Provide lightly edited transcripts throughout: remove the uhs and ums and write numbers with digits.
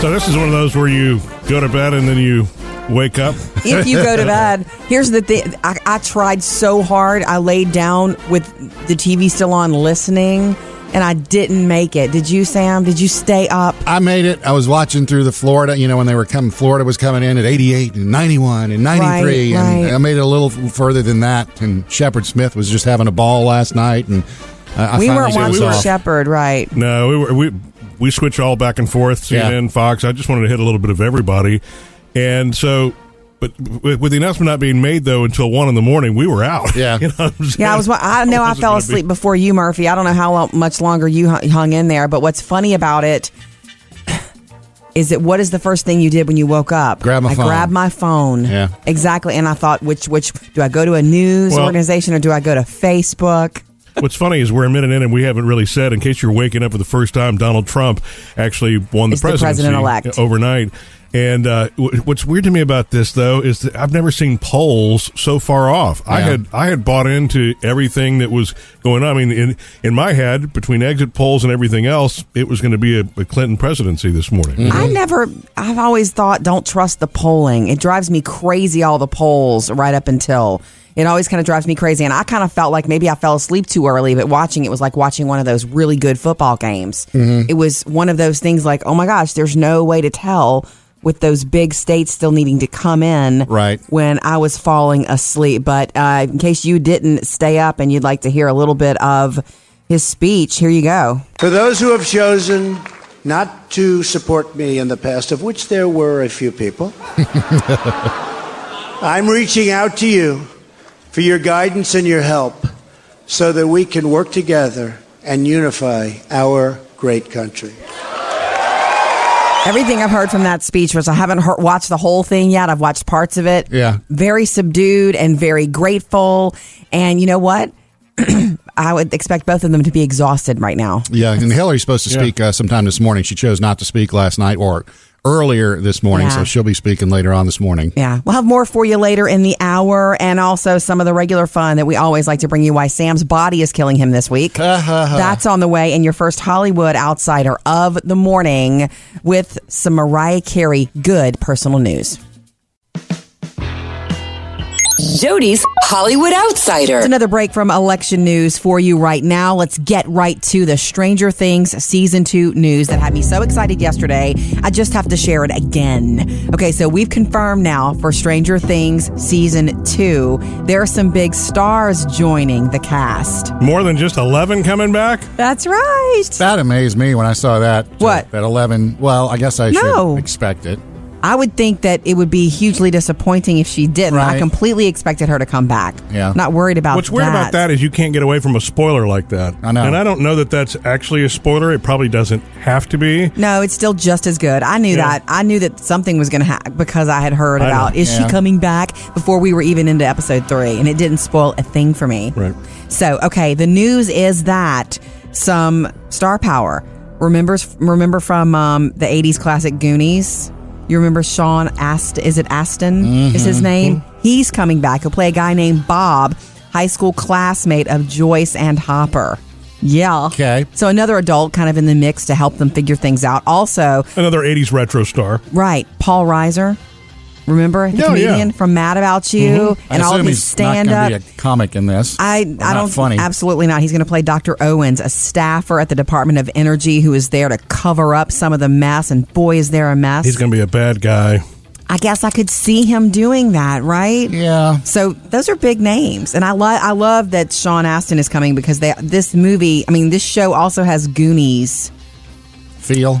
So this is one of those where you go to bed and then you wake up. If you go to bed. Here's the thing. I tried so hard. I laid down with the TV still on listening, and I didn't make it. Did you, Sam? Did you stay up? I made it. I was watching through the Florida, you know, when they were coming. Florida was coming in at 88 and 91 and 93. Right, and I made it a little further than that. And Shepherd Smith was just having a ball last night. And we weren't watching Shepherd, right? No, we switch all back and forth, CNN, Fox. I just wanted to hit a little bit of everybody. And so, but with the announcement not being made, though, until 1 in the morning, we were out. Yeah. You know yeah, I fell asleep before you, Murphy. I don't know how much longer you hung in there, but what's funny about it is that what is the first thing you did when you woke up? I grabbed my phone. Yeah. Exactly. And I thought, which do I go to a news organization or do I go to Facebook? What's funny is we're a minute in and we haven't really said, in case you're waking up for the first time, Donald Trump actually won the presidency president-elect overnight. And what's weird to me about this, though, is that I've never seen polls so far off. Yeah. I had bought into everything that was going on. I mean, in my head, between exit polls and everything else, it was going to be a Clinton presidency this morning. Mm-hmm. I've always thought, don't trust the polling. It drives me crazy, all the polls right up until... It always kind of drives me crazy, and I kind of felt like maybe I fell asleep too early, but watching it was like watching one of those really good football games. Mm-hmm. It was one of those things like, oh my gosh, there's no way to tell with those big states still needing to come in right when I was falling asleep. But in case you didn't stay up and you'd like to hear a little bit of his speech, here you go. For those who have chosen not to support me in the past, of which there were a few people, I'm reaching out to you for your guidance and your help so that we can work together and unify our great country. Everything I've heard from that speech was, I haven't watched the whole thing yet. I've watched parts of it. Yeah. Very subdued and very grateful. And you know what? I would expect both of them to be exhausted right now. Yeah. And Hillary's supposed to speak sometime this morning. She chose not to speak last night or earlier this morning, so she'll be speaking later on this morning. Yeah, we'll have more for you later in the hour, and also some of the regular fun that we always like to bring you. Why Sam's body is killing him this week. That's on the way, and your first Hollywood Outsider of the morning with some Mariah Carey good personal news. Jody's Hollywood Outsider. It's another break from election news for you right now. Let's get right to the Stranger Things Season 2 news that had me so excited yesterday. I just have to share it again. Okay, so we've confirmed now for Stranger Things Season 2, there are some big stars joining the cast. More than just 11 coming back? That's right. That amazed me when I saw that. What? That 11. Well, I guess I should expect it. I would think that it would be hugely disappointing if she didn't. Right. I completely expected her to come back. Yeah. Not worried about that. What's weird about that is you can't get away from a spoiler like that. I know. And I don't know that that's actually a spoiler. It probably doesn't have to be. No, it's still just as good. I knew that. I knew that something was going to happen because I had heard about, is she coming back before we were even into episode 3? And it didn't spoil a thing for me. Right. So, okay, the news is that some star power. Remember from the 80s classic Goonies? You remember Sean Astin? Is it Astin? Mm-hmm. Is his name? He's coming back. He'll play a guy named Bob, high school classmate of Joyce and Hopper. Yeah. Okay. So another adult kind of in the mix to help them figure things out. Also, another 80s retro star. Right. Paul Reiser. Remember the comedian from Mad About You and all of his stand-up. Not going to be a comic in this. I don't. Funny. Absolutely not. He's going to play Dr. Owens, a staffer at the Department of Energy who is there to cover up some of the mess. And boy, is there a mess! He's going to be a bad guy. I guess I could see him doing that, right? Yeah. So those are big names, and I love that Sean Astin is coming because this show also has Goonies. Feel.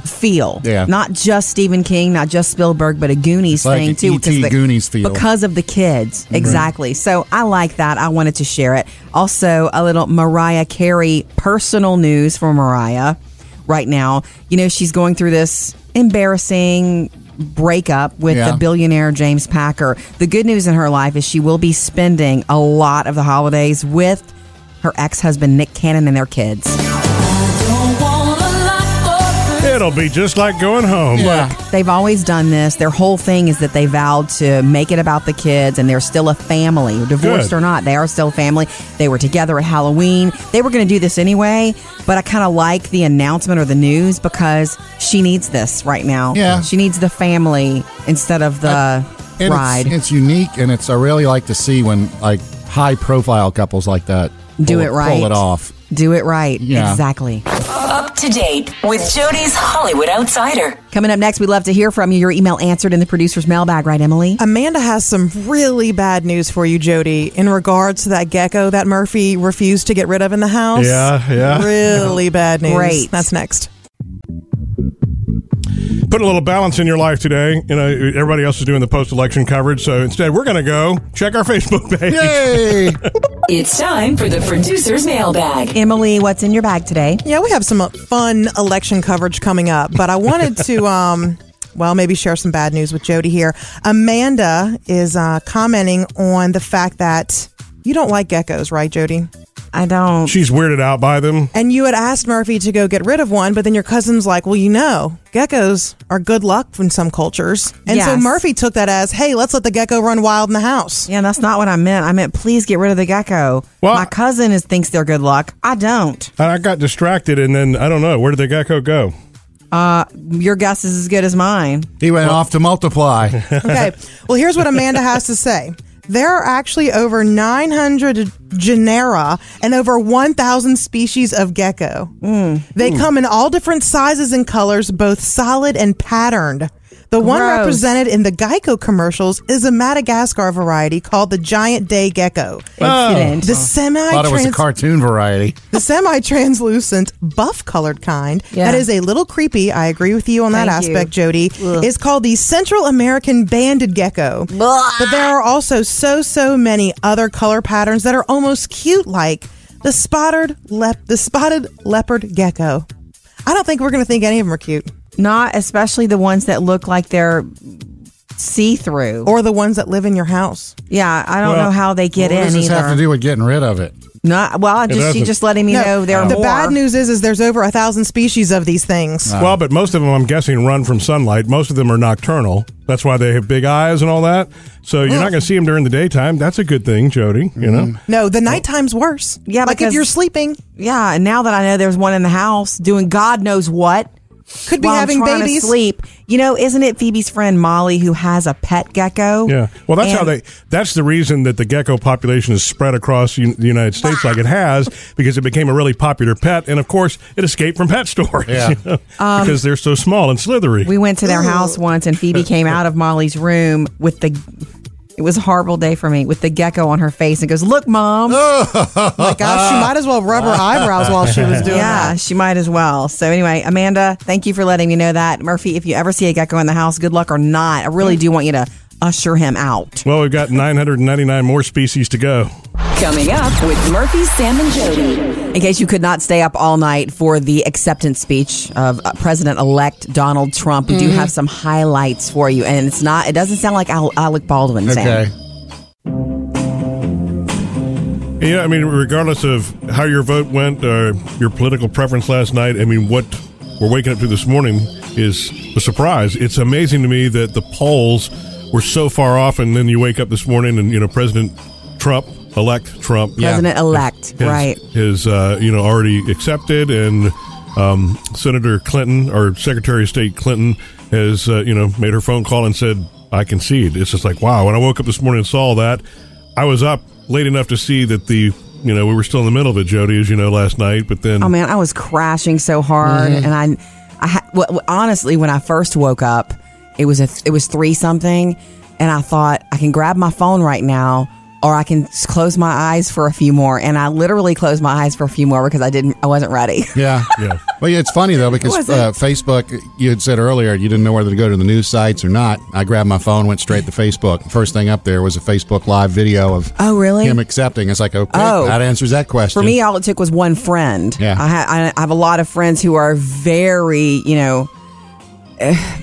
Yeah. Not just Stephen King, not just Spielberg, but a Goonies thing, too. Goonies feel. Because of the kids. Mm-hmm. Exactly. So I like that. I wanted to share it. Also, a little Mariah Carey personal news for Mariah right now. You know, she's going through this embarrassing breakup with the billionaire James Packer. The good news in her life is she will be spending a lot of the holidays with her ex-husband, Nick Cannon, and their kids. It'll be just like going home. Yeah. Look, they've always done this. Their whole thing is that they vowed to make it about the kids, and they're still a family. Divorced or not, they are still family. They were together at Halloween. They were going to do this anyway, but I kind of like the announcement or the news because she needs this right now. Yeah. She needs the family instead of the ride. It's unique, and I really like to see when like high-profile couples like that pull it off. Do it right. Yeah. Exactly. Up to date with Jody's Hollywood Outsider. Coming up next, we'd love to hear from you. Your email answered in the producer's mailbag, right, Emily? Amanda has some really bad news for you, Jody, in regards to that gecko that Murphy refused to get rid of in the house. Yeah. Really bad news. Great. That's next. Put a little balance in your life today. You know, everybody else is doing the post-election coverage, so instead we're going to go check our Facebook page. Yay! It's time for the producer's mailbag. Emily, what's in your bag today? Yeah, we have some fun election coverage coming up, but I wanted to, maybe share some bad news with Jody here. Amanda is commenting on the fact that you don't like geckos, right, Jody? I don't. She's weirded out by them. And you had asked Murphy to go get rid of one, but then your cousin's like, well, geckos are good luck in some cultures. And yes. So Murphy took that as, hey, let's let the gecko run wild in the house. Yeah, that's not what I meant. I meant, please get rid of the gecko. Well, my cousin thinks they're good luck. I don't. I got distracted, and then, I don't know, where did the gecko go? Your guess is as good as mine. He went off to multiply. Okay. Well, here's what Amanda has to say. There are actually over 900 genera and over 1,000 species of gecko. They come in all different sizes and colors, both solid and patterned. The one represented in the Geico commercials is a Madagascar variety called the Giant Day Gecko. Oh. The I thought it was a cartoon variety. The semi-translucent, buff-colored kind that is a little creepy. I agree with you on that aspect, Jody. Ugh. Is called the Central American Banded Gecko. Blah. But there are also so many other color patterns that are almost cute, like the spotted leopard gecko. I don't think we're going to think any of them are cute. Not especially the ones that look like they're see-through. Or the ones that live in your house. Yeah, I don't know how they get in either. What does this have to do with getting rid of it? She's just letting me know there are more. The bad news is there's over 1,000 species of these things. Well, but most of them, I'm guessing, run from sunlight. Most of them are nocturnal. That's why they have big eyes and all that. So you're not going to see them during the daytime. That's a good thing, Jody. You know? No, the nighttime's worse. Yeah, like because if you're sleeping. Yeah, and now that I know there's one in the house doing God knows what. Could be having babies. Sleep. You know, isn't it Phoebe's friend Molly who has a pet gecko? Yeah. Well, that's the reason that the gecko population is spread across the United States like it has, because it became a really popular pet. And of course, it escaped from pet stores because they're so small and slithery. We went to their house once and Phoebe came out of Molly's room with it was a horrible day for me, with the gecko on her face, and goes, look, Mom. Oh my gosh, she might as well rub her eyebrows while she was doing that. Yeah, she might as well. So anyway, Amanda, thank you for letting me know that. Murphy, if you ever see a gecko in the house, good luck or not. I really do want you to usher him out. Well, we've got 999 more species to go. Coming up with Murphy, Sam, and Jody. In case you could not stay up all night for the acceptance speech of President-elect Donald Trump, we do have some highlights for you, and it doesn't sound like Alec Baldwin, Sam. Okay. Yeah, I mean, regardless of how your vote went, your political preference last night, I mean, what we're waking up to this morning is a surprise. It's amazing to me that the polls were so far off, and then you wake up this morning and, President-elect Trump is already accepted, and Senator Clinton, or Secretary of State Clinton, has, made her phone call and said, I concede. It's just like, wow. When I woke up this morning and saw that, I was up late enough to see that we were still in the middle of it, Jody, as you know, last night, but then... Oh, man, I was crashing so hard, and honestly, when I first woke up, it was 3-something, and I thought, I can grab my phone right now, or I can close my eyes for a few more. And I literally closed my eyes for a few more because I wasn't ready. Yeah. Well, it's funny, though, because Facebook, you had said earlier, you didn't know whether to go to the news sites or not. I grabbed my phone, went straight to Facebook. First thing up there was a Facebook Live video of him accepting. It's like, okay, that answers that question. For me, all it took was one friend. Yeah. I have a lot of friends who are very,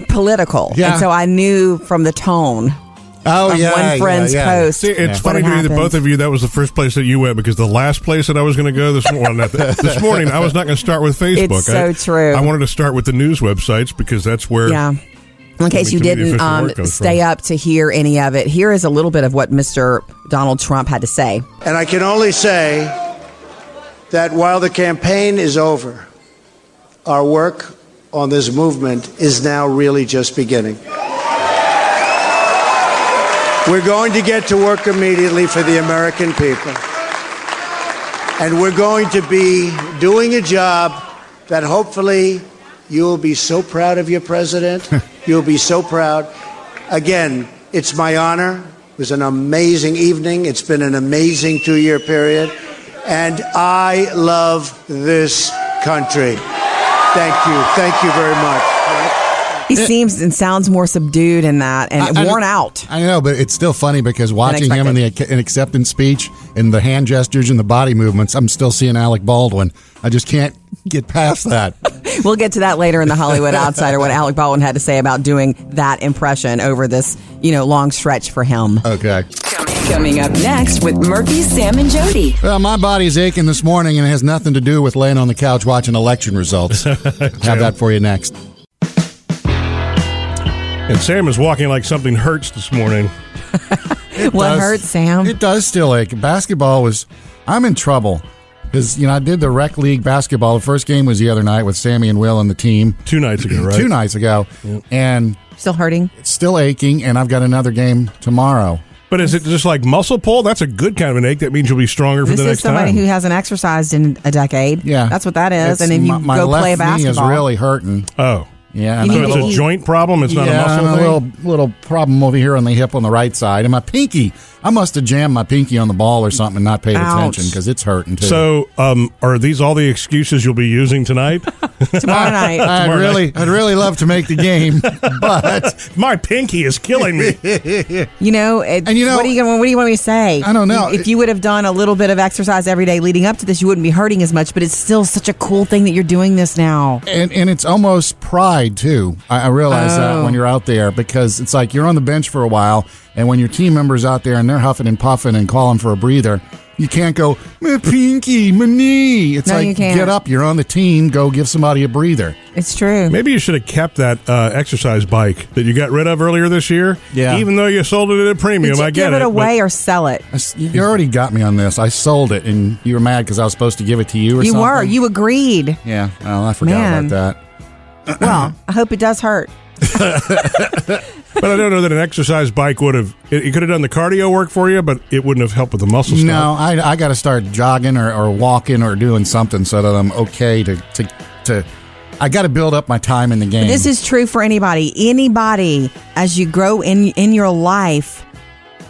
political. Yeah. And so I knew from the tone. on one friend's post. See, it's funny to me that both of you, that was the first place that you went, because the last place that I was going to go this morning, this morning, I was not going to start with Facebook. It's so true. I wanted to start with the news websites, because that's where... Yeah. In case you didn't stay up to hear any of it, here is a little bit of what Mr. Donald Trump had to say. And I can only say that while the campaign is over, our work on this movement is now really just beginning. We're going to get to work immediately for the American people. And we're going to be doing a job that hopefully you'll be so proud of your president. You'll be so proud. Again, it's my honor. It was an amazing evening. It's been an amazing 2-year period. And I love this country. Thank you. Thank you very much. He seems and sounds more subdued in that and worn out. I know, but it's still funny because watching him in the acceptance speech and the hand gestures and the body movements, I'm still seeing Alec Baldwin. I just can't get past that. We'll get to that later in the Hollywood Outsider, what Alec Baldwin had to say about doing that impression over this, long stretch for him. Okay. Coming up next with Murphy, Sam, and Jody. Well, my body's aching this morning, and it has nothing to do with laying on the couch watching election results. Have that for you next. And Sam is walking like something hurts this morning. What hurts, Sam? It does still ache. Basketball was... I'm in trouble. Because, I did the rec league basketball. The first game was the other night with Sammy and Will and the team. 2 nights ago, right? 2 nights ago. Yep. And... Still hurting? It's still aching, and I've got another game tomorrow. But is it just like muscle pull? That's a good kind of an ache. That means you'll be stronger for the next time. This is somebody who hasn't exercised in a decade. Yeah. That's what that is. And if you go play basketball... My left knee is really hurting. Oh. Yeah, so it's a joint problem? It's not a muscle thing? Yeah, a little problem over here on the hip on the right side. And my pinky, I must have jammed my pinky on the ball or something and not paid attention because it's hurting, too. So are these all the excuses you'll be using tonight? Tomorrow night. I'd really love to make the game, but... My pinky is killing me. What do you want me to say? I don't know. If you would have done a little bit of exercise every day leading up to this, you wouldn't be hurting as much, but it's still such a cool thing that you're doing this now. And it's almost pride, too. I realize that when you're out there, because it's like you're on the bench for a while, and when your team member's out there and they're huffing and puffing and calling for a breather... You can't go, my pinky, my knee. It's you can't. Get up, you're on the team, go give somebody a breather. It's true. Maybe you should have kept that exercise bike that you got rid of earlier this year. Yeah. Even though you sold it at a premium, I get it. Give it away or sell it. You already got me on this. I sold it, and you were mad because I was supposed to give it to you or something. You were. You agreed. Yeah. Oh, I forgot about that. Well, I hope it does hurt. But I don't know that an exercise bike would have... It could have done the cardio work for you, but it wouldn't have helped with the muscle stuff. No, I got to start jogging or walking or doing something so that I'm okay to I got to build up my time in the game. But this is true for anybody. Anybody, as you grow in your life,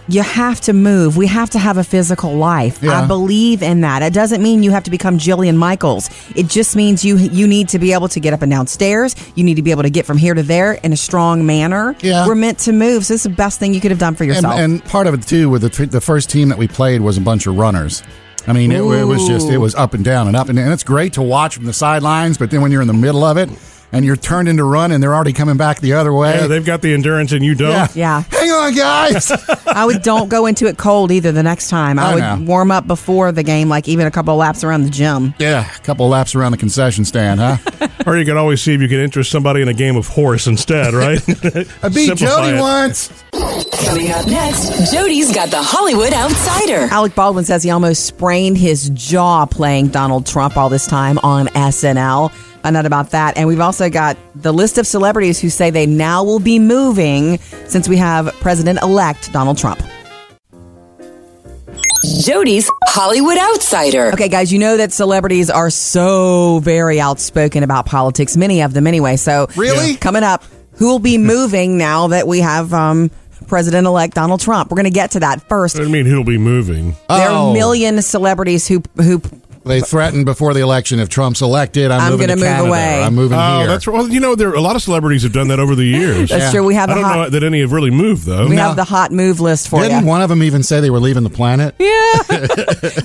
you have to move. We have to have a physical life. Yeah. I believe in that. It doesn't mean you have to become Jillian Michaels. It just means you need to be able to get up and downstairs. You need to be able to get from here to there in a strong manner. Yeah. We're meant to move, so this is the best thing you could have done for yourself. And part of it, too, with the first team that we played was a bunch of runners. I mean, it was just, it was up and down and up and down. And it's great to watch from the sidelines, but then when you're in the middle of it, and you're turned into run, and they're already coming back the other way. Yeah, they've got the endurance, and you don't. Yeah. Hang on, guys! Don't go into it cold either the next time. I would warm up before the game, like even a couple of laps around the gym. Yeah, a couple of laps around the concession stand, huh? Or you could always see if you could interest somebody in a game of horse instead, right? I beat Jody once! Coming up next, Jody's got the Hollywood Outsider. Alec Baldwin says he almost sprained his jaw playing Donald Trump all this time on SNL. Not about that. And we've also got the list of celebrities who say they now will be moving since we have President-elect Donald Trump. Jody's Hollywood Outsider. Okay, guys, you know that celebrities are so very outspoken about politics, many of them anyway. So really? Coming up, who will be moving now that we have President-elect Donald Trump? We're going to get to that first. What do you mean who will be moving? There are a million celebrities who they threatened before the election, if Trump's elected, I'm going to move away. I'm moving here. That's right. Well, there are a lot of celebrities have done that over the years. That's true. We have. I don't know that any have really moved, though. We have the hot move list for you. Didn't one of them even say they were leaving the planet? Yeah.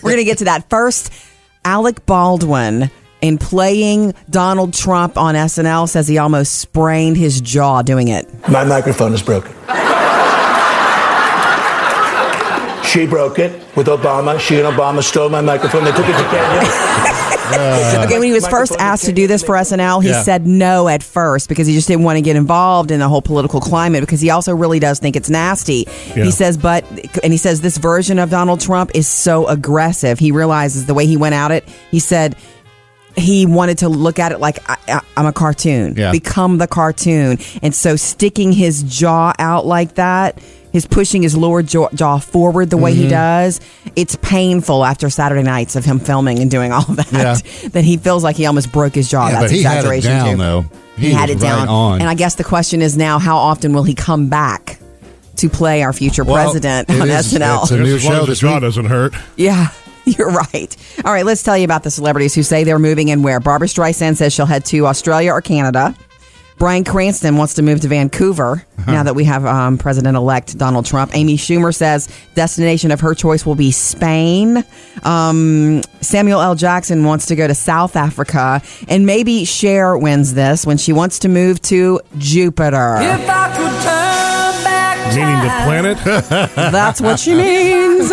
We're going to get to that. First, Alec Baldwin, in playing Donald Trump on SNL, says he almost sprained his jaw doing it. My microphone is broken. She broke it with Obama. She and Obama stole my microphone. They took it to Kenya. Okay, when he was first asked to do this for SNL, he said no at first because he just didn't want to get involved in the whole political climate because he also really does think it's nasty. Yeah. He says, he says this version of Donald Trump is so aggressive. He realizes the way he went at it, he said he wanted to look at it like I'm a cartoon, become the cartoon. And so sticking his jaw out like that, his pushing his lower jaw forward the way he does, it's painful after Saturday nights of him filming and doing all that, that he feels like he almost broke his jaw. Yeah, that's exaggeration, too. He had it down, though. He had it down. On. And I guess the question is now, how often will he come back to play our future president on SNL? It's a new show. The jaw doesn't hurt. Yeah. You're right. All right, let's tell you about the celebrities who say they're moving and where. Barbra Streisand says she'll head to Australia or Canada. Bryan Cranston wants to move to Vancouver now that we have President-elect Donald Trump. Amy Schumer says destination of her choice will be Spain. Samuel L. Jackson wants to go to South Africa. And maybe Cher wins this when she wants to move to Jupiter. If I could turn back meaning the planet? That's what she means.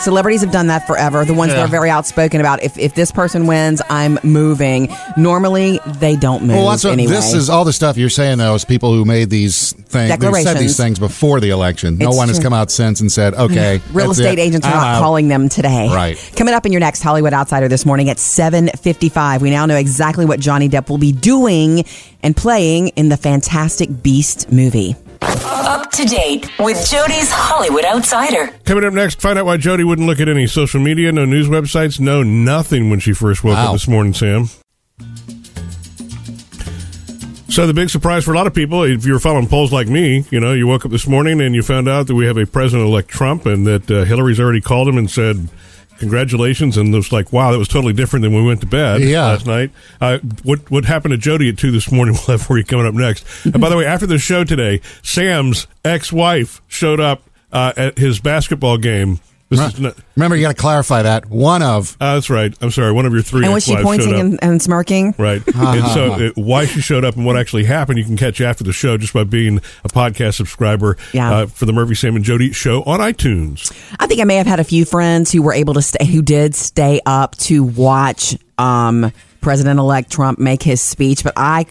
Celebrities have done that forever. The ones that are very outspoken about, if this person wins, I'm moving. Normally, they don't move anyway. This is all the stuff you're saying, though, is people who made these things, who said these things before the election. No one has come out since and said, okay, real estate agents are not calling them today. Right. Coming up in your next Hollywood Outsider this morning at 7:55, we now know exactly what Johnny Depp will be doing and playing in the Fantastic Beasts movie. Up to date with Jody's Hollywood Outsider. Coming up next, find out why Jody wouldn't look at any social media, no news websites, no nothing when she first woke up this morning, Sam. So the big surprise for a lot of people, if you were following polls like me, you know, you woke up this morning and you found out that we have a President-elect Trump and that Hillary's already called him and said, congratulations, and it was like, wow, that was totally different than when we went to bed last night. What happened to Jody at 2 this morning? We'll have for you coming up next. And by the way, after the show today, Sam's ex-wife showed up at his basketball game. Remember, you got to clarify that. One of. That's right. I'm sorry. One of your three. And was she pointing and smirking? Right. And so why she showed up and what actually happened, you can catch after the show just by being a podcast subscriber for the Murphy, Sam, and Jody show on iTunes. I think I may have had a few friends who were able to stay, who did stay up to watch President-elect Trump make his speech, but I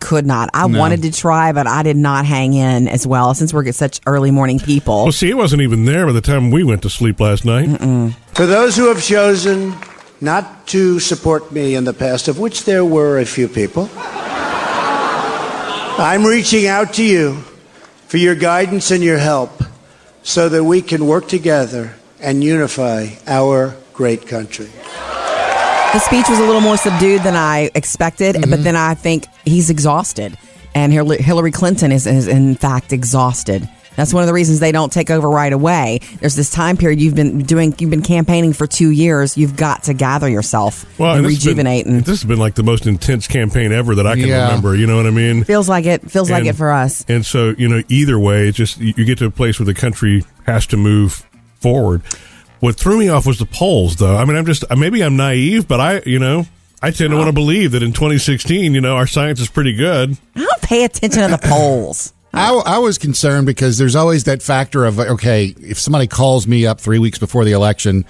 could not. I wanted to try, but I did not hang in as well since we're such early morning people. Well, see, it wasn't even there by the time we went to sleep last night. Mm-mm. For those who have chosen not to support me in the past, of which there were a few people, I'm reaching out to you for your guidance and your help so that we can work together and unify our great country. The speech was a little more subdued than I expected, but then I think he's exhausted. And Hillary Clinton is in fact exhausted. That's one of the reasons they don't take over right away. There's this time period you've been campaigning for 2 years. You've got to gather yourself and rejuvenate. This has been like the most intense campaign ever that I can remember. You know what I mean? Feels like it for us. And so, you know, either way, it's just you get to a place where the country has to move forward. What threw me off was the polls, though. I mean, maybe I'm naive, but I tend to want to believe that in 2016, you know, our science is pretty good. I don't pay attention to the polls. I was concerned because there's always that factor of, okay, if somebody calls me up 3 weeks before the election,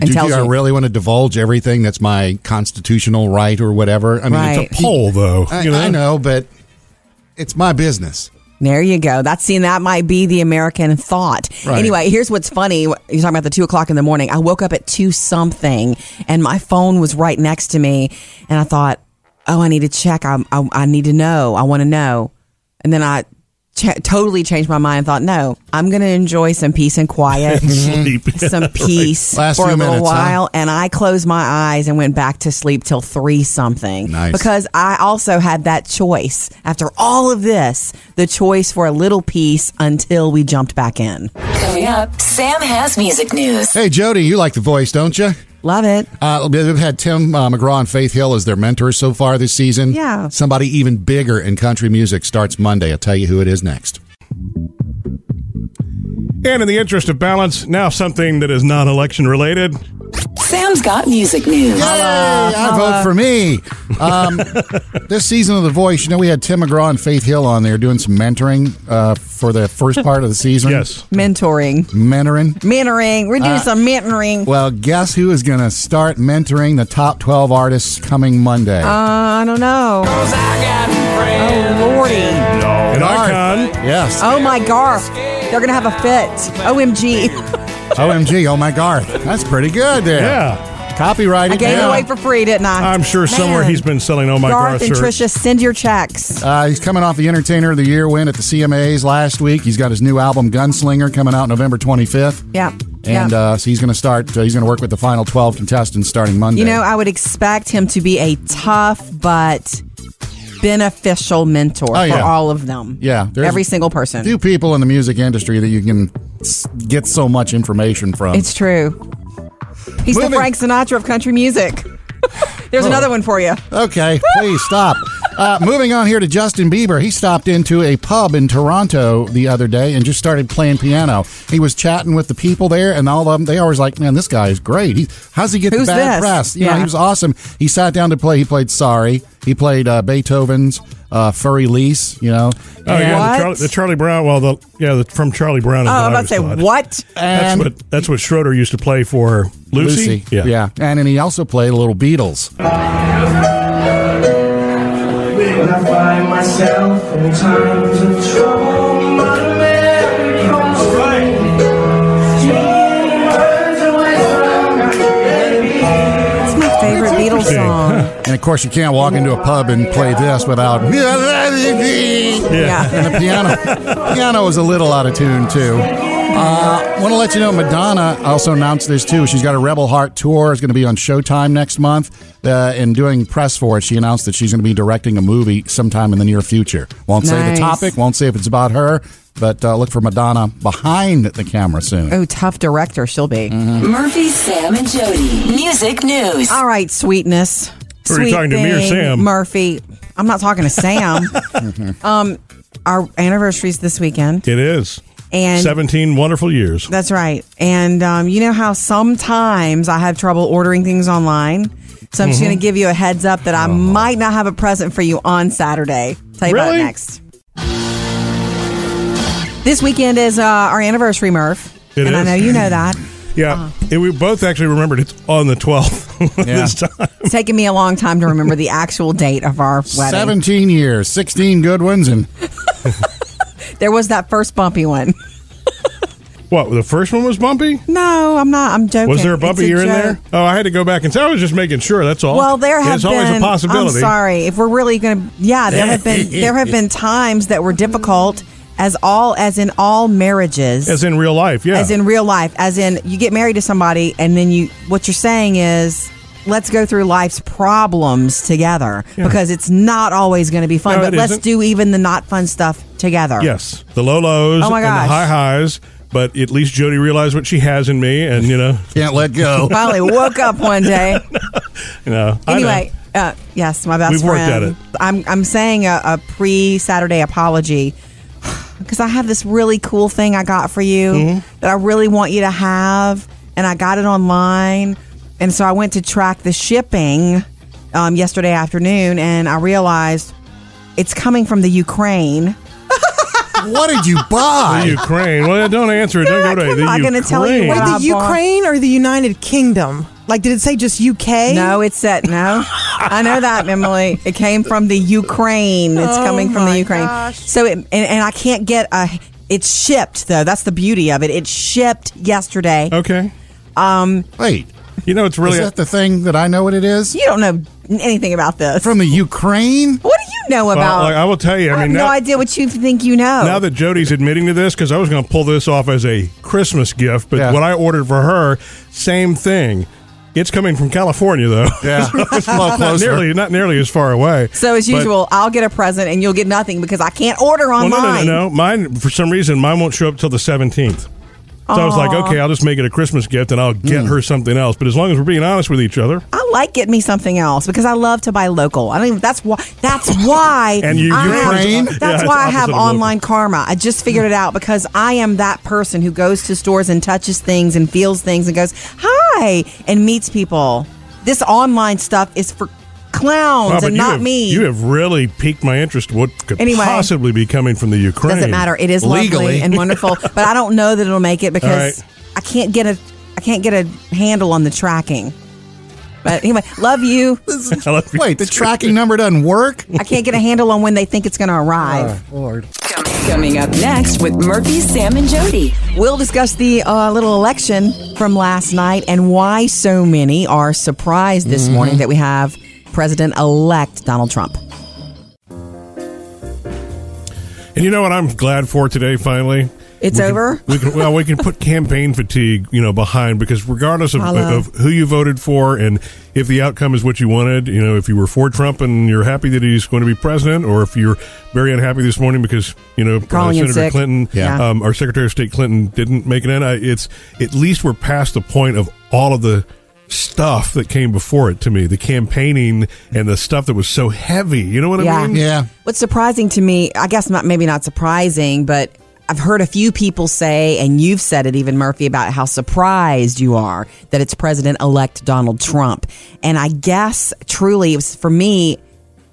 do I really want to divulge everything that's my constitutional right or whatever? I mean, it's a poll, though. I know, but it's my business. There you go. That might be the American thought. Right. Anyway, here's what's funny. You're talking about the 2:00 in the morning. I woke up at 2-something and my phone was right next to me. And I thought, oh, I need to check. I need to know. I want to know. And then I totally changed my mind and thought, no, I'm going to enjoy some peace and quiet, some peace for a little while. Huh? And I closed my eyes and went back to sleep till 3-something. Nice. Because I also had that choice. After all of this, the choice for a little peace until we jumped back in. Coming up, Sam has music news. Hey, Jody, you like The Voice, don't you? Love it. We've had Tim McGraw and Faith Hill as their mentors so far this season. Yeah. Somebody even bigger in country music starts Monday. I'll tell you who it is next. And in the interest of balance, now something that is non-election related. Sam's got music news. Vote for me. This season of The Voice, you know, we had Tim McGraw and Faith Hill on there doing some mentoring for the first part of the season. Yes. Mentoring. We're doing some mentoring. Well, guess who is going to start mentoring the top 12 artists coming Monday? I don't know. Oh, Lordy. No. Garth. Yes. Oh, my Garth. They're going to have a fit. OMG. OMG, oh my Garth. That's pretty good there. Yeah. Copyrighted. I gave it away for free, didn't I? I'm sure somewhere he's been selling oh my Garth. Garth and Trisha, send your checks. He's coming off the Entertainer of the Year win at the CMAs last week. He's got his new album, Gunslinger, coming out November 25th. Yeah. And so he's going to start, he's going to work with the final 12 contestants starting Monday. You know, I would expect him to be a tough but beneficial mentor for all of them. Yeah. Every single person. Few people in the music industry that you can get so much information from. It's true. He's the Frank Sinatra of country music. There's another one for you. Okay, please stop. Moving on here to Justin Bieber. He stopped into a pub in Toronto the other day and just started playing piano. He was chatting with the people there, and all of them, they always like, man, this guy is great. How's he get the bad press? You know, he was awesome. He sat down to play. He played Sorry. He played Beethoven's Furry Lease, you know. Oh, yeah, the Charlie Brown. Well, from Charlie Brown. I was about to say, what? And that's what Schroeder used to play for Lucy. Yeah. And then he also played a little Beatles. When I find myself in times of trouble, my man comes right. That's my favorite Beatles song. And, of course, you can't walk into a pub and play this without... Yeah. And the piano is a little out of tune, too. I want to let you know Madonna also announced this, too. She's got a Rebel Heart tour. It's going to be on Showtime next month. And doing press for it, she announced that she's going to be directing a movie sometime in the near future. Won't say the topic. Won't say if it's about her. But look for Madonna behind the camera soon. Oh, tough director she'll be. Mm-hmm. Murphy, Sam, and Jody. Music news. All right, sweetness. Or are you talking to me or Sam? Murphy. I'm not talking to Sam. Our anniversary's this weekend. It is. And 17 wonderful years. That's right. And you know how sometimes I have trouble ordering things online? So I'm just going to give you a heads up that I might not have a present for you on Saturday. Tell you about it next. This weekend is our anniversary, Murph. It is. I know you know that. Yeah, and we both actually remembered it's on the 12th this time. It's taken me a long time to remember the actual date of our wedding. 17 years, 16 good ones, and... There was that first bumpy one. What, the first one was bumpy? No, I'm not. I'm joking. Was there a bumpy year in there? Oh, I had to go back and say, I was just making sure, that's all. Well, there have been... It's always a possibility. I'm sorry, if we're really going to... Yeah, there have been times that were difficult... As in all marriages. As in real life, yeah. As in real life. As in you get married to somebody and then what you're saying is, let's go through life's problems together. Yeah. Because it's not always going to be fun. No, but let's do even the not fun stuff together. Yes. The low lows and the high highs. But at least Jody realized what she has in me and, you know. Can't let go. Finally woke up one day. No. Anyway, yes, my best friend. We've worked at it. I'm saying a pre-Saturday apology. Because I have this really cool thing I got for you that I really want you to have, and I got it online, and so I went to track the shipping yesterday afternoon, and I realized it's coming from the Ukraine. What did you buy? The Ukraine. Well, don't answer it. Don't go to the Ukraine. I'm not going to tell you what the Ukraine or the United Kingdom. Like, did it say just UK? No, it said no. I know that, Emily. It came from the Ukraine. It's coming from the Ukraine. Gosh. So, and I can't get It's shipped though. That's the beauty of it. It shipped yesterday. Okay. Wait. You know, it's really. Is that the thing that I know what it is? You don't know anything about this. From the Ukraine? What do you know about? Well, I will tell you. I mean, have no idea what you think you know. Now that Jody's admitting to this, because I was going to pull this off as a Christmas gift, but what I ordered for her, same thing. It's coming from California, though. Yeah, it's a lot closer. Not nearly as far away. So, as usual, I'll get a present and you'll get nothing because I can't order online. Well, no. Mine, for some reason, won't show up till the 17th. So I was like, okay, I'll just make it a Christmas gift and I'll get her something else. But as long as we're being honest with each other. I like get me something else because I love to buy local. I don't even, that's why and I have online karma. I just figured it out because I am that person who goes to stores and touches things and feels things and goes, hi, and meets people. This online stuff is for clowns and not me. You have really piqued my interest. What could possibly be coming from the Ukraine? Doesn't matter. It is lovely and wonderful, but I don't know that it'll make it because I can't get a handle on the tracking. But anyway, love you. Wait, the tracking number doesn't work? I can't get a handle on when they think it's going to arrive. Oh, Lord. Coming up next with Murphy, Sam, and Jody. We'll discuss the little election from last night and why so many are surprised this morning that we have President-elect Donald Trump. And you know what I'm glad for today, finally? It's over? We can put campaign fatigue, behind, because regardless of who you voted for and if the outcome is what you wanted, if you were for Trump and you're happy that he's going to be president, or if you're very unhappy this morning because, Senator Clinton, our Secretary of State Clinton didn't make an end, it's at least we're past the point of all of the stuff that came before it to me, the campaigning and the stuff that was so heavy. You know what I mean? Yeah. What's surprising to me, I guess maybe not surprising, but I've heard a few people say, and you've said it even, Murphy, about how surprised you are that it's President-elect Donald Trump. And I guess truly, for me,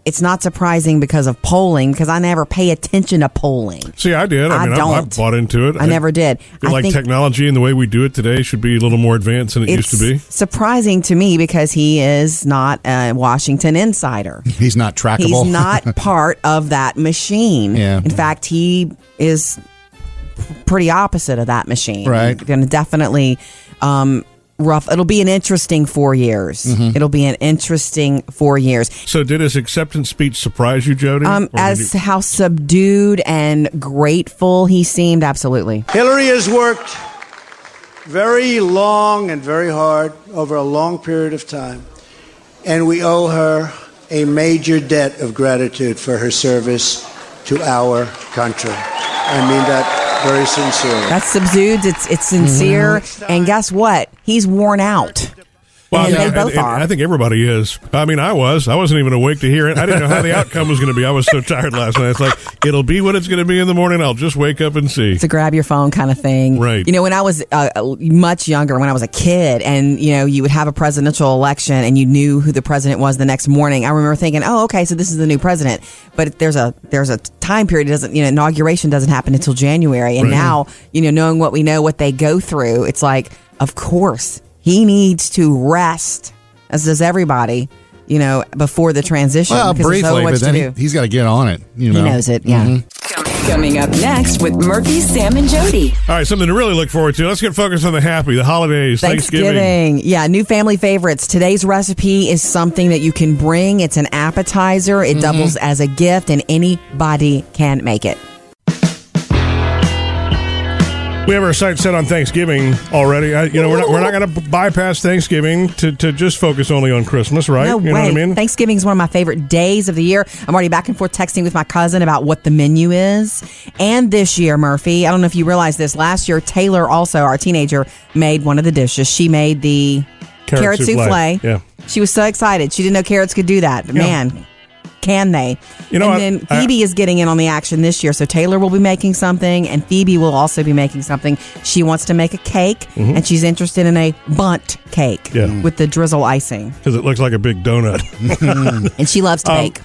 it's not surprising because of polling, because I never pay attention to polling. See, I did. I bought into it. I never did. I think technology and the way we do it today should be a little more advanced than it used to be. It's surprising to me because he is not a Washington insider. He's not trackable. He's not part of that machine. Yeah. In fact, he is pretty opposite of that machine. Right. Going to definitely... it'll be an interesting 4 years. Mm-hmm. It'll be an interesting 4 years. So did his acceptance speech surprise you, Jody? How subdued and grateful he seemed, absolutely. Hillary has worked very long and very hard over a long period of time, and we owe her a major debt of gratitude for her service to our country. I mean that very sincere. That's subdued. It's sincere. Mm-hmm. And guess what? He's worn out. Well, they both are. I think everybody is. I mean, I wasn't even awake to hear it. I didn't know how the outcome was going to be. I was so tired last night. It's like, it'll be what it's going to be in the morning. I'll just wake up and see. It's a grab your phone kind of thing. Right. When I was much younger, when I was a kid, and, you would have a presidential election and you knew who the president was the next morning, I remember thinking, oh, okay, so this is the new president. But there's a time period. It doesn't, inauguration doesn't happen until January. And now, knowing what we know, what they go through, it's like, of course. He needs to rest, as does everybody, before the transition. Well, briefly, but then he's got to get on it. He knows it, yeah. Mm-hmm. Coming up next with Murphy, Sam, and Jody. All right, something to really look forward to. Let's get focused on the happy, the holidays, Thanksgiving. Yeah, new family favorites. Today's recipe is something that you can bring. It's an appetizer. It doubles as a gift, and anybody can make it. We have our sights set on Thanksgiving already. We're not going to bypass Thanksgiving to just focus only on Christmas, right? No way. Know what I mean? Thanksgiving is one of my favorite days of the year. I'm already back and forth texting with my cousin about what the menu is. And this year, Murphy, I don't know if you realize this, last year Taylor, also our teenager, made one of the dishes. She made the carrot souffle. Yeah. She was so excited. She didn't know carrots could do that, but man... Can they? And then Phoebe is getting in on the action this year. So Taylor will be making something, and Phoebe will also be making something. She wants to make a cake, and she's interested in a bundt cake with the drizzle icing. Because it looks like a big donut. And she loves to bake.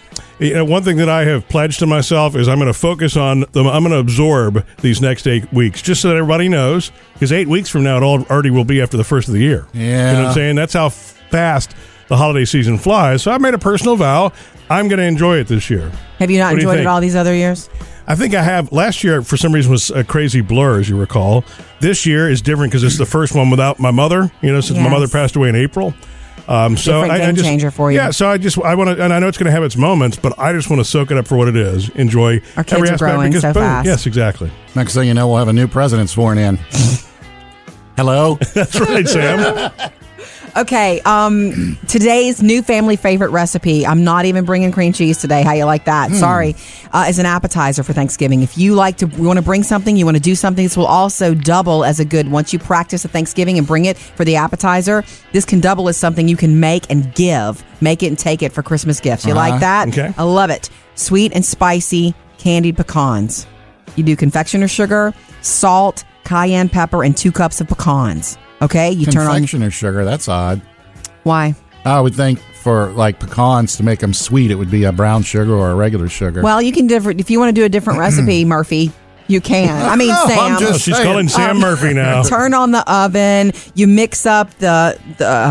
One thing that I have pledged to myself is I'm going to focus on them. I'm going to absorb these next 8 weeks, just so that everybody knows. Because 8 weeks from now, it already will be after the first of the year. Yeah. You know what I'm saying? That's how fast the holiday season flies. So I made a personal vow. I'm going to enjoy it this year. Have you not enjoyed it all these other years? I think I have. Last year, for some reason, was a crazy blur, as you recall. This year is different because it's the first one without my mother, since my mother passed away in April. Different game changer for you. Yeah, so I want to, and I know it's going to have its moments, but I just want to soak it up for what it is. Enjoy our kids every aspect growing because so boom, fast. Yes, exactly. Next thing you know, we'll have a new president sworn in. Hello? That's right, Sam. Okay, today's new family favorite recipe. I'm not even bringing cream cheese today. How you like that? Sorry. Is an appetizer for Thanksgiving. If you like to, you want to bring something, you want to do something, this will also double as a good, once you practice at Thanksgiving and bring it for the appetizer, this can double as something you can make and give. Make it and take it for Christmas gifts. You like that? Okay. I love it. Sweet and spicy candied pecans. You do confectioner's sugar, salt, cayenne pepper, and 2 cups of pecans. Okay, you turn on confectioner's sugar. That's odd. Why? I would think for like pecans to make them sweet, it would be a brown sugar or a regular sugar. Well, you can different if you want to do a different recipe, Murphy. You can. I mean, no, Sam. I'm just she's saying. Calling Sam Murphy now. Turn on the oven. You mix up the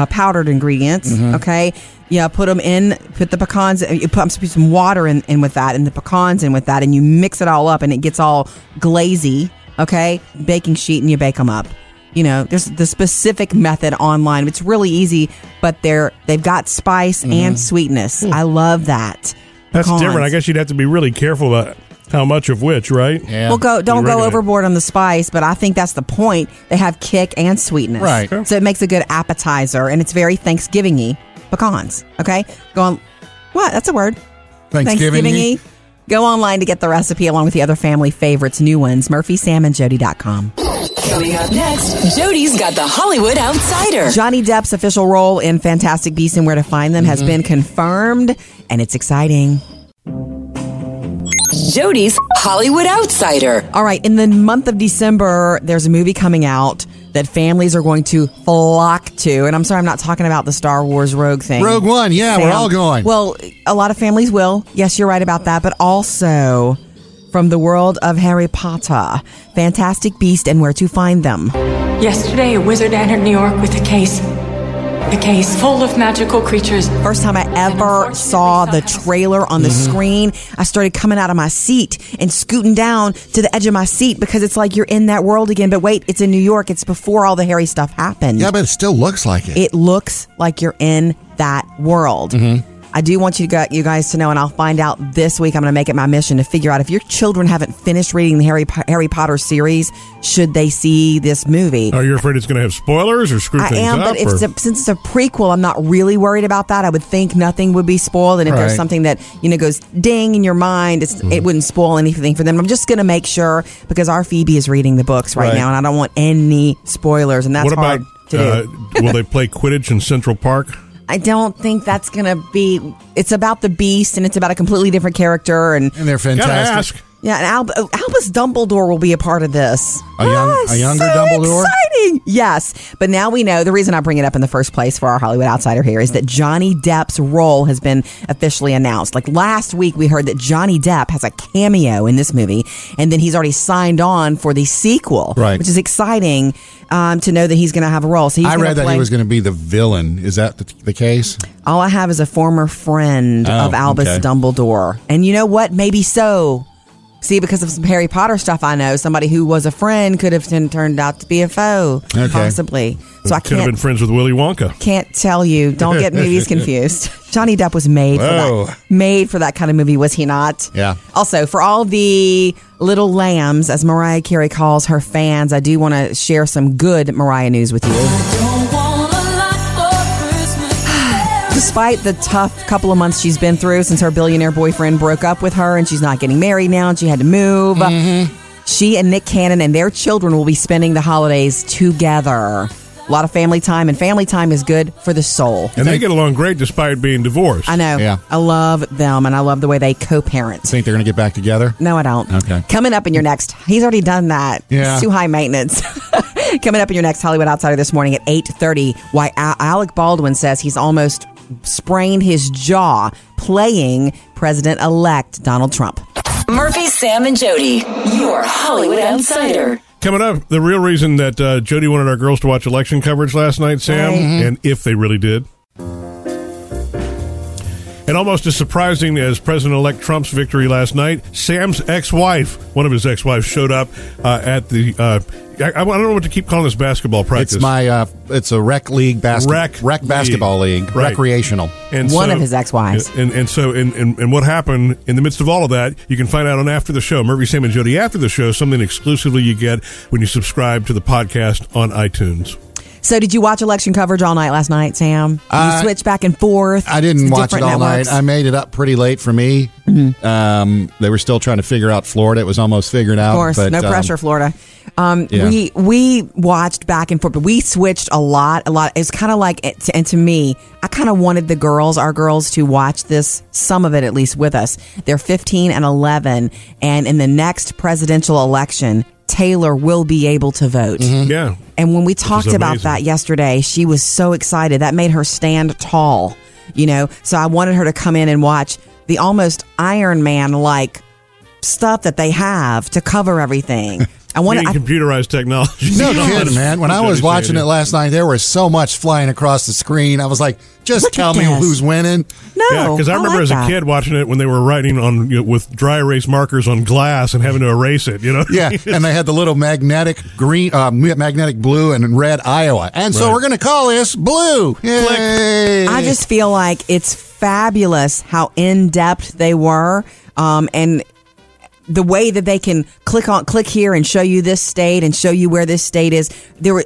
powdered ingredients. Mm-hmm. Okay. Yeah, put them in, put the pecans, you put some water in with that and the pecans in with that, and you mix it all up and it gets all glazy, okay? Baking sheet, and you bake them up. You know, there's the specific method online. It's really easy, but they've got spice and sweetness. I love that. That's pecans. Different. I guess you'd have to be really careful about how much of which, right? Yeah. Well, don't go overboard on the spice, but I think that's the point. They have kick and sweetness. Right. Okay. So it makes a good appetizer, and it's very Thanksgiving-y. Pecans. Okay? Go on. What? That's a word. Thanksgiving-y. Go online to get the recipe along with the other family favorites, new ones. MurphySamandJody.com. Coming up next, Jody's got the Hollywood Outsider. Johnny Depp's official role in Fantastic Beasts and Where to Find Them has been confirmed, and it's exciting. Jody's Hollywood Outsider. All right. In the month of December, there's a movie coming out that families are going to flock to. And I'm sorry, I'm not talking about the Star Wars Rogue thing. Rogue One, yeah, Sam. We're all going. Well, a lot of families will. Yes, you're right about that. But also, from the world of Harry Potter, Fantastic Beasts and Where to Find Them. Yesterday, a wizard entered New York with a case. The case full of magical creatures. First time I ever saw the trailer on the screen, I started coming out of my seat and scooting down to the edge of my seat because it's like you're in that world again. But wait, it's in New York. It's before all the Harry stuff happened. Yeah, but it still looks like it. It looks like you're in that world. Mm-hmm. I do want you guys to know, and I'll find out this week. I'm going to make it my mission to figure out if your children haven't finished reading the Harry Potter series, should they see this movie? Are you afraid it's going to have spoilers or screw things up? I am, but since it's a prequel, I'm not really worried about that. I would think nothing would be spoiled, and if there's something that goes ding in your mind, it wouldn't spoil anything for them. I'm just going to make sure because our Phoebe is reading the books right now, and I don't want any spoilers, and that's hard to do. Will they play Quidditch in Central Park? I don't think that's going to be... It's about the beast, and it's about a completely different character. And they're fantastic. Yeah, and Albus Dumbledore will be a part of this. A younger Dumbledore? Exciting! Yes, but now we know. The reason I bring it up in the first place for our Hollywood Outsider here is that Johnny Depp's role has been officially announced. Like last week, we heard that Johnny Depp has a cameo in this movie, and then he's already signed on for the sequel, which is exciting to know that he's going to have a role. So I read that he was going to be the villain. Is that the case? All I have is a former friend of Albus Dumbledore. And you know what? Maybe so. See, because of some Harry Potter stuff I know, somebody who was a friend could have turned out to be a foe, possibly. So I could have been friends with Willy Wonka. Can't tell you. Don't get movies confused. Johnny Depp was made for that. Made for that kind of movie, was he not? Yeah. Also, for all the little lambs, as Mariah Carey calls her fans, I do want to share some good Mariah news with you. Despite the tough couple of months she's been through since her billionaire boyfriend broke up with her and she's not getting married now and she had to move, she and Nick Cannon and their children will be spending the holidays together. A lot of family time, and family time is good for the soul. And they get along great despite being divorced. I know. Yeah. I love them, and I love the way they co-parent. You think they're going to get back together? No, I don't. Okay. Coming up in your next... He's already done that. Yeah. It's too high maintenance. Coming up in your next Hollywood Outsider this morning at 8:30, why Alec Baldwin says he's almost sprained his jaw playing President-elect Donald Trump. Murphy, Sam, and Jody, your Hollywood Outsider. Coming up, the real reason that Jody wanted our girls to watch election coverage last night, Sam, and if they really did. And almost as surprising as President-elect Trump's victory last night, Sam's ex-wife, one of his ex-wives, showed up at the... I don't know what to keep calling this basketball practice. It's a rec league basketball league, recreational. And one of his ex-wives. And so what happened in the midst of all of that, you can find out on After the Show, Murphy, Sam, and Jody After the Show, something exclusively you get when you subscribe to the podcast on iTunes. So did you watch election coverage all night last night, Sam? Did you switch back and forth? I didn't watch it all night. I made it up pretty late for me. Mm-hmm. They were still trying to figure out Florida. It was almost figured out. Of course, but, no pressure, Florida. Yeah. We watched back and forth, but we switched a lot. It's kind of like, and to me, I kind of wanted our girls to watch this, some of it at least, with us. They're 15 and 11, and in the next presidential election, Taylor will be able to vote. Mm-hmm. Yeah. And when we talked about that yesterday, she was so excited. That made her stand tall, you know? So I wanted her to come in and watch the almost Iron Man-like stuff that they have to cover everything. I want computerized technology. No kidding, man. When I was watching it last night, there was so much flying across the screen. I was like, just tell me who's winning. No, because I remember as a kid watching it when they were writing on with dry erase markers on glass and having to erase it. You know, yeah. And they had the little magnetic green, magnetic blue, and red Iowa. And so we're going to call this blue. Yay. I just feel like it's fabulous how in depth they were, and the way that they can click here and show you this state and show you where this state is. There were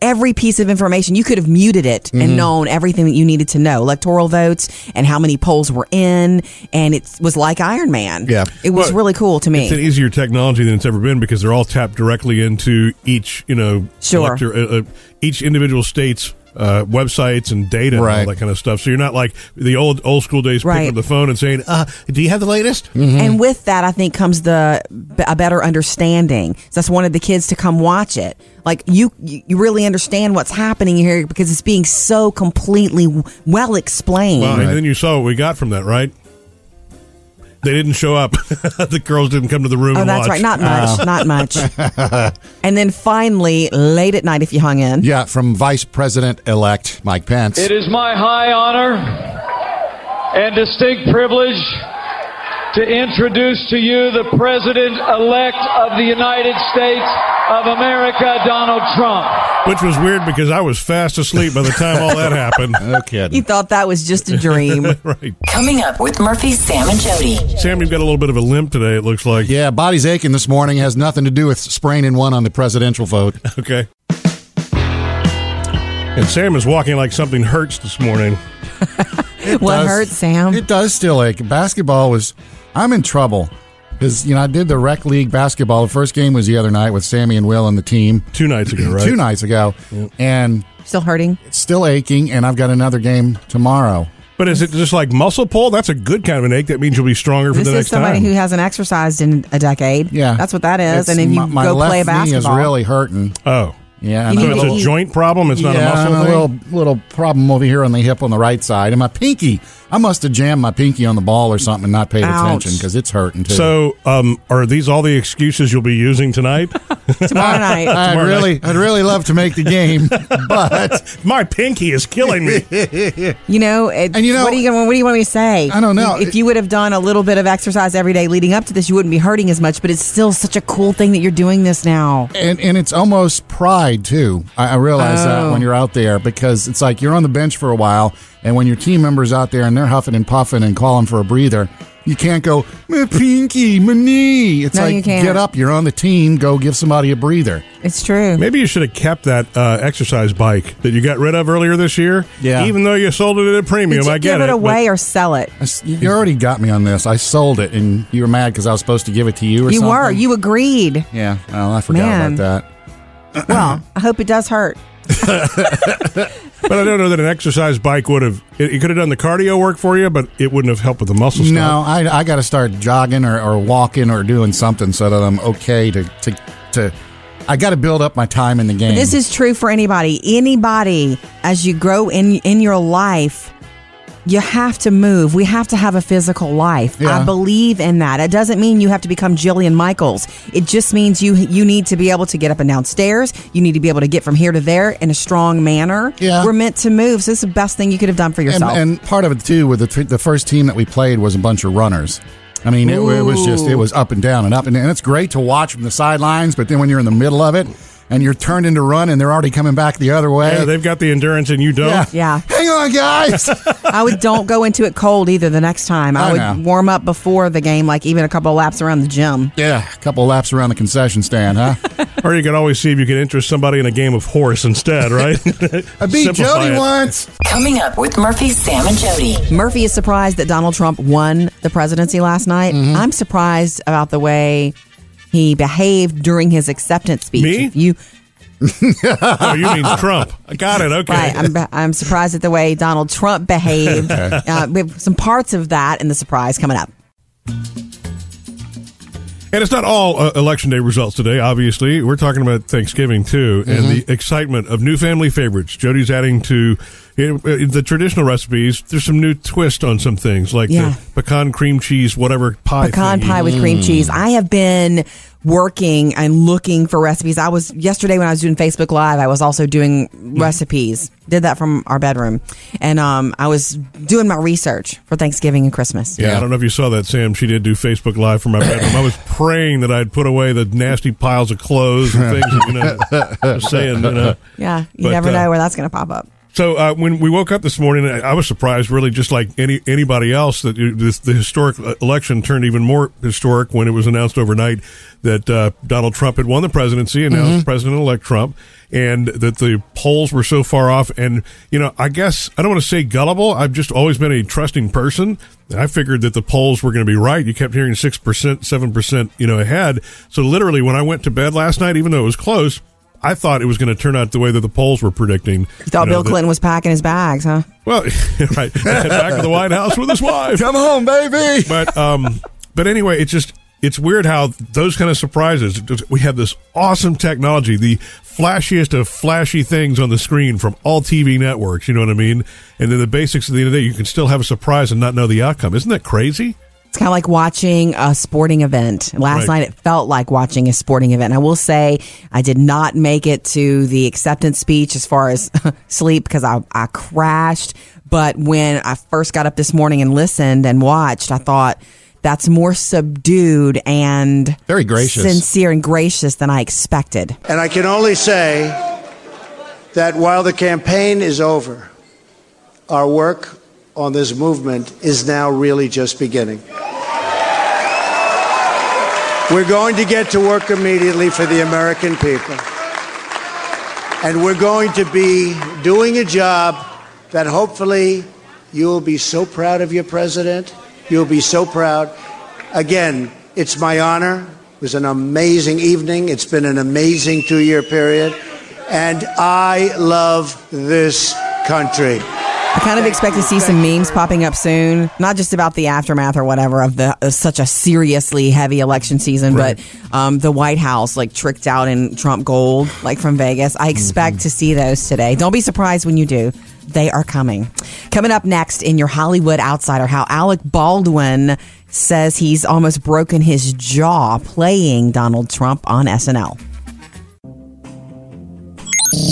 every piece of information. You could have muted it and known everything that you needed to know. Electoral votes and how many polls were in. And it was like Iron Man. Yeah. It was really cool to me. It's an easier technology than it's ever been because they're all tapped directly into each, each individual state's websites and data and all that kind of stuff. So you're not like the old school days picking up the phone and saying, do you have the latest? Mm-hmm. And with that, I think comes a better understanding. So that's one of the kids to come watch it. Like you really understand what's happening here because it's being so completely well explained. Well, and then you saw what we got from that, right? They didn't show up. The girls didn't come to the room and watch. Oh, that's right. Not much. And then finally, late at night, if you hung in. Yeah, from Vice President-elect Mike Pence. It is my high honor and distinct privilege to introduce to you the President-elect of the United States of America, Donald Trump. Which was weird because I was fast asleep by the time all that happened. No kidding. You thought that was just a dream. Right. Coming up with Murphy's Sam and Jody. Sam, you've got a little bit of a limp today, it looks like. Yeah, body's aching this morning. Has nothing to do with spraining one on the presidential vote. Okay. And Sam is walking like something hurts this morning. What hurts, Sam? It does still ache. Basketball was... I'm in trouble because, I did the rec league basketball. The first game was the other night with Sammy and Will and the team. 2 nights ago, right? 2 nights ago. Yep. And still hurting? It's still aching, and I've got another game tomorrow. But is it just like muscle pull? That's a good kind of an ache. That means you'll be stronger for the next time. This is somebody who hasn't exercised in a decade. Yeah. That's what that is. And then you go play basketball. My left knee is really hurting. Oh. Yeah. So it's a joint problem? It's not a muscle thing? Yeah, a little problem over here on the hip on the right side. And my pinky, I must have jammed my pinky on the ball or something and not paid attention because it's hurting too. So are these all the excuses you'll be using tonight? Tomorrow night. I'd really love to make the game, but... My pinky is killing me. What do you want me to say? I don't know. If you would have done a little bit of exercise every day leading up to this, you wouldn't be hurting as much, but it's still such a cool thing that you're doing this now. And it's almost pride. Too. I realize that when you're out there because it's like you're on the bench for a while and when your team member's out there and they're huffing and puffing and calling for a breather, you can't go, my pinky, my knee. It's like, get up, you're on the team, go give somebody a breather. It's true. Maybe you should have kept that exercise bike that you got rid of earlier this year. Yeah. Even though you sold it at a premium, I get it. Give it away or sell it. You already got me on this. I sold it and you were mad because I was supposed to give it to you or something. You were. You agreed. Yeah. Well, I forgot about that. Well, I hope it does hurt. But I don't know that an exercise bike would have... It could have done the cardio work for you, but it wouldn't have helped with the muscle stuff. No, I got to start jogging or walking or doing something so that I'm okay to I got to build up my time in the game. But this is true for anybody. Anybody, as you grow in your life... You have to move. We have to have a physical life. Yeah. I believe in that. It doesn't mean you have to become Jillian Michaels. It just means you need to be able to get up and down stairs. You need to be able to get from here to there in a strong manner. Yeah. We're meant to move. So this is the best thing you could have done for yourself. And part of it, too, with the first team that we played was a bunch of runners. I mean, it was just, it was up and down and up and down. And it's great to watch from the sidelines, but then when you're in the middle of it, and you're turned into run, and they're already coming back the other way. Yeah, they've got the endurance, and you don't. Yeah. Hang on, guys! Don't go into it cold either the next time. I would warm up before the game, like even a couple of laps around the gym. Yeah, a couple of laps around the concession stand, huh? Or you can always see if you can interest somebody in a game of horse instead, right? I beat Jody once. Coming up with Murphy, Sam, and Jody. Murphy is surprised that Donald Trump won the presidency last night. Mm-hmm. I'm surprised about the way he behaved during his acceptance speech. Me? Oh, you mean Trump. I got it. Okay. Right. I'm surprised at the way Donald Trump behaved. With some parts of that and the surprise coming up. And it's not all Election Day results today, obviously. We're talking about Thanksgiving, too, and the excitement of new family favorites. Jody's adding to the traditional recipes. There's some new twist on some things, like the pecan cream cheese, whatever pie. Pecan pie with cream cheese. I have been working and looking for recipes. I was yesterday when I was doing Facebook Live, I was also doing recipes. Did that from our bedroom. And I was doing my research for Thanksgiving and Christmas. Yeah, I don't know if you saw that, Sam. She did do Facebook Live from my bedroom. I was praying that I'd put away the nasty piles of clothes and things, just saying, Yeah, you never know where that's going to pop up. So when we woke up this morning, I was surprised, really, just like anybody else, that the historic election turned even more historic when it was announced overnight that Donald Trump had won the presidency, announced President-elect Trump, and that the polls were so far off. And, you know, I guess I don't want to say gullible. I've just always been a trusting person. I figured that the polls were going to be right. You kept hearing 6%, 7%, ahead. So literally when I went to bed last night, even though it was close, I thought it was going to turn out the way that the polls were predicting. You thought Bill Clinton was packing his bags, huh? Well, right. Head back to the White House with his wife. Come home, baby. But anyway, it's weird how those kind of surprises, we have this awesome technology, the flashiest of flashy things on the screen from all TV networks, you know what I mean? And then the basics at the end of the day, you can still have a surprise and not know the outcome. Isn't that crazy? It's kind of like watching a sporting event. Last night, it felt like watching a sporting event. And I will say I did not make it to the acceptance speech as far as sleep because I crashed. But when I first got up this morning and listened and watched, I thought that's more subdued and very gracious, sincere and gracious than I expected. And I can only say that while the campaign is over, our work on this movement is now really just beginning. We're going to get to work immediately for the American people. And we're going to be doing a job that hopefully you'll be so proud of your president. You'll be so proud. Again, it's my honor. It was an amazing evening. It's been an amazing 2-year period. And I love this country. I kind of expect to see some memes popping up soon, not just about the aftermath or whatever of the such a seriously heavy election season, but the White House like tricked out in Trump gold, like from Vegas. I expect to see those today. Don't be surprised when you do. They are coming. Coming up next in your Hollywood Outsider, how Alec Baldwin says he's almost broken his jaw playing Donald Trump on SNL.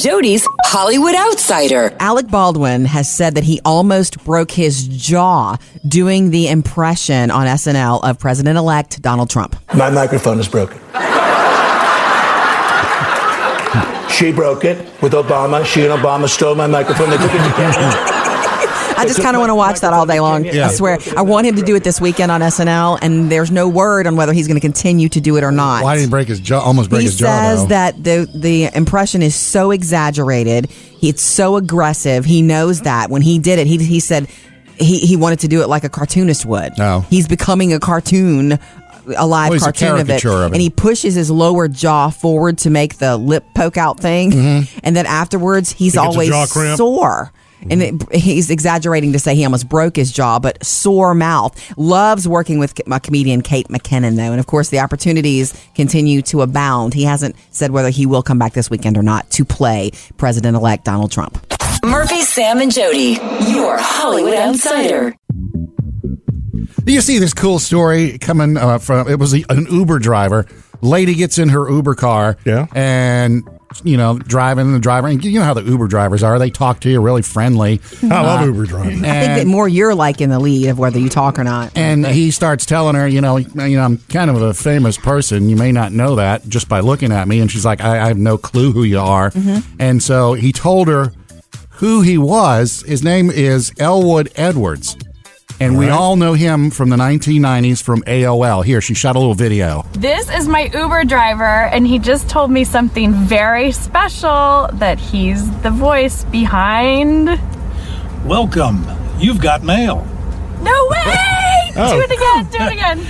Jody's Hollywood Outsider. Alec Baldwin has said that he almost broke his jaw doing the impression on SNL of President-elect Donald Trump. My microphone is broken. She broke it with Obama. She and Obama stole my microphone. They took it together. I just kind of want to watch that all day long. Yeah. I swear. I want him to do it this weekend on SNL, and there's no word on whether he's going to continue to do it or not. Why did he break his jaw? Almost break his jaw. He says that the impression is so exaggerated. It's so aggressive. He knows that. When he did it, he said he wanted to do it like a cartoonist would. Oh. He's becoming a cartoon. A live cartoon of it. And he pushes his lower jaw forward to make the lip poke out thing. Mm-hmm. And then afterwards, he's always sore. And he's exaggerating to say he almost broke his jaw, but sore mouth. Loves working with my comedian Kate McKinnon, though. And, of course, the opportunities continue to abound. He hasn't said whether he will come back this weekend or not to play President-elect Donald Trump. Murphy, Sam, and Jody, your Hollywood Outsider. Do you see this cool story coming from, it was an Uber driver. Lady gets in her Uber car and... driving, and you know how the Uber drivers are. They talk to you, really friendly. I love Uber drivers. I think that more you're like in the lead of whether you talk or not. And he starts telling her, I'm kind of a famous person. You may not know that just by looking at me. And she's like, I have no clue who you are. Mm-hmm. And so he told her who he was. His name is Elwood Edwards. And we all know him from the 1990s from AOL. Here, she shot a little video. This is my Uber driver, and he just told me something very special, that he's the voice behind... Welcome. You've got mail. No way! Oh. Do it again.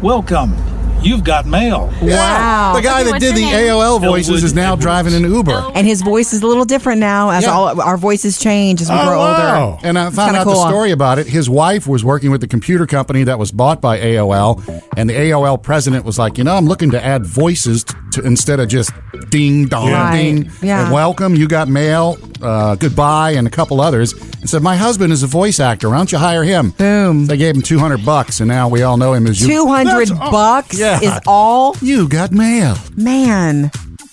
Welcome. You've got mail. Wow. The guy that did the AOL voices is now driving an Uber. And his voice is a little different now as all our voices change as we grow older. And I found out the story about it. His wife was working with a computer company that was bought by AOL. And the AOL president was like, you know, I'm looking to add voices to, instead of just ding, dong, ding. Yeah. And welcome, you got mail, goodbye, and a couple others. And said, my husband is a voice actor. Why don't you hire him? Boom. They gave him $200, and now we all know him as you. $200? Yeah. Is all you got mail, man.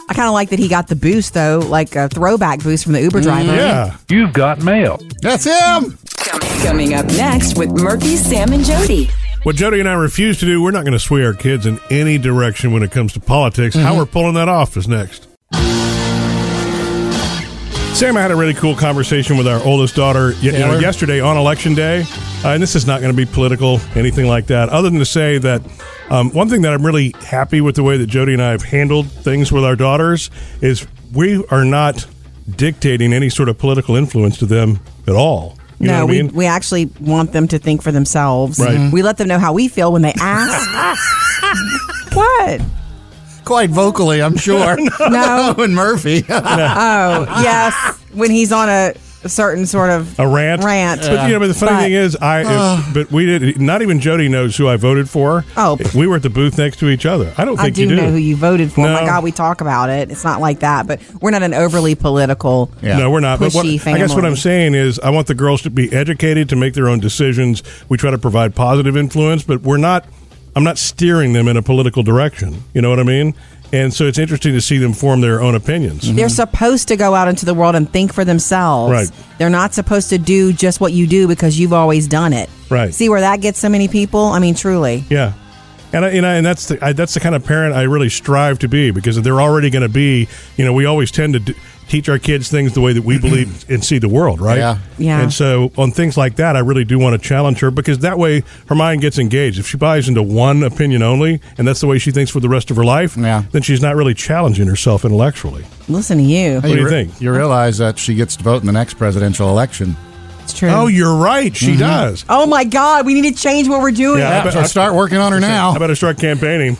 I kind of like that he got the boost though, like a throwback boost from the Uber driver. Yeah, you've got mail. That's him. Coming up next with Murphy, Sam, and Jody. What Jody and I refuse to do, we're not going to sway our kids in any direction when it comes to politics. How we're pulling that off is next. Sam, I had a really cool conversation with our oldest daughter yesterday on Election Day, and this is not going to be political, anything like that, other than to say that one thing that I'm really happy with the way that Jody and I have handled things with our daughters is we are not dictating any sort of political influence to them at all. You know what I mean? we actually want them to think for themselves. Right. Mm-hmm. We let them know how we feel when they ask. What? Quite vocally, I'm sure. No. And Murphy. Oh, yes. When he's on a certain sort of rant. But you know, the funny thing is, we did. Not even Jody knows who I voted for. Oh, we were at the booth next to each other. I don't think you do. I do know who you voted for. No. My God, we talk about it. It's not like that, but we're not an overly political. Yeah. No, we're not. But I guess what I'm saying is, I want the girls to be educated to make their own decisions. We try to provide positive influence, but we're not. I'm not steering them in a political direction. You know what I mean? And so it's interesting to see them form their own opinions. Mm-hmm. They're supposed to go out into the world and think for themselves. Right. They're not supposed to do just what you do because you've always done it. Right. See where that gets so many people? I mean, truly. Yeah. And that's the kind of parent I really strive to be, because they're already going to be, you know, we always tend to teach our kids things the way that we believe and see the world, right? Yeah. Yeah. And so on things like that, I really do want to challenge her, because that way her mind gets engaged. If she buys into one opinion only, and that's the way she thinks for the rest of her life, then she's not really challenging herself intellectually. Listen to you. Hey, what do you think? You realize that she gets to vote in the next presidential election. It's true. Oh, you're right. She does. Oh, my God. We need to change what we're doing. Yeah, I better start working on her now. I better start campaigning.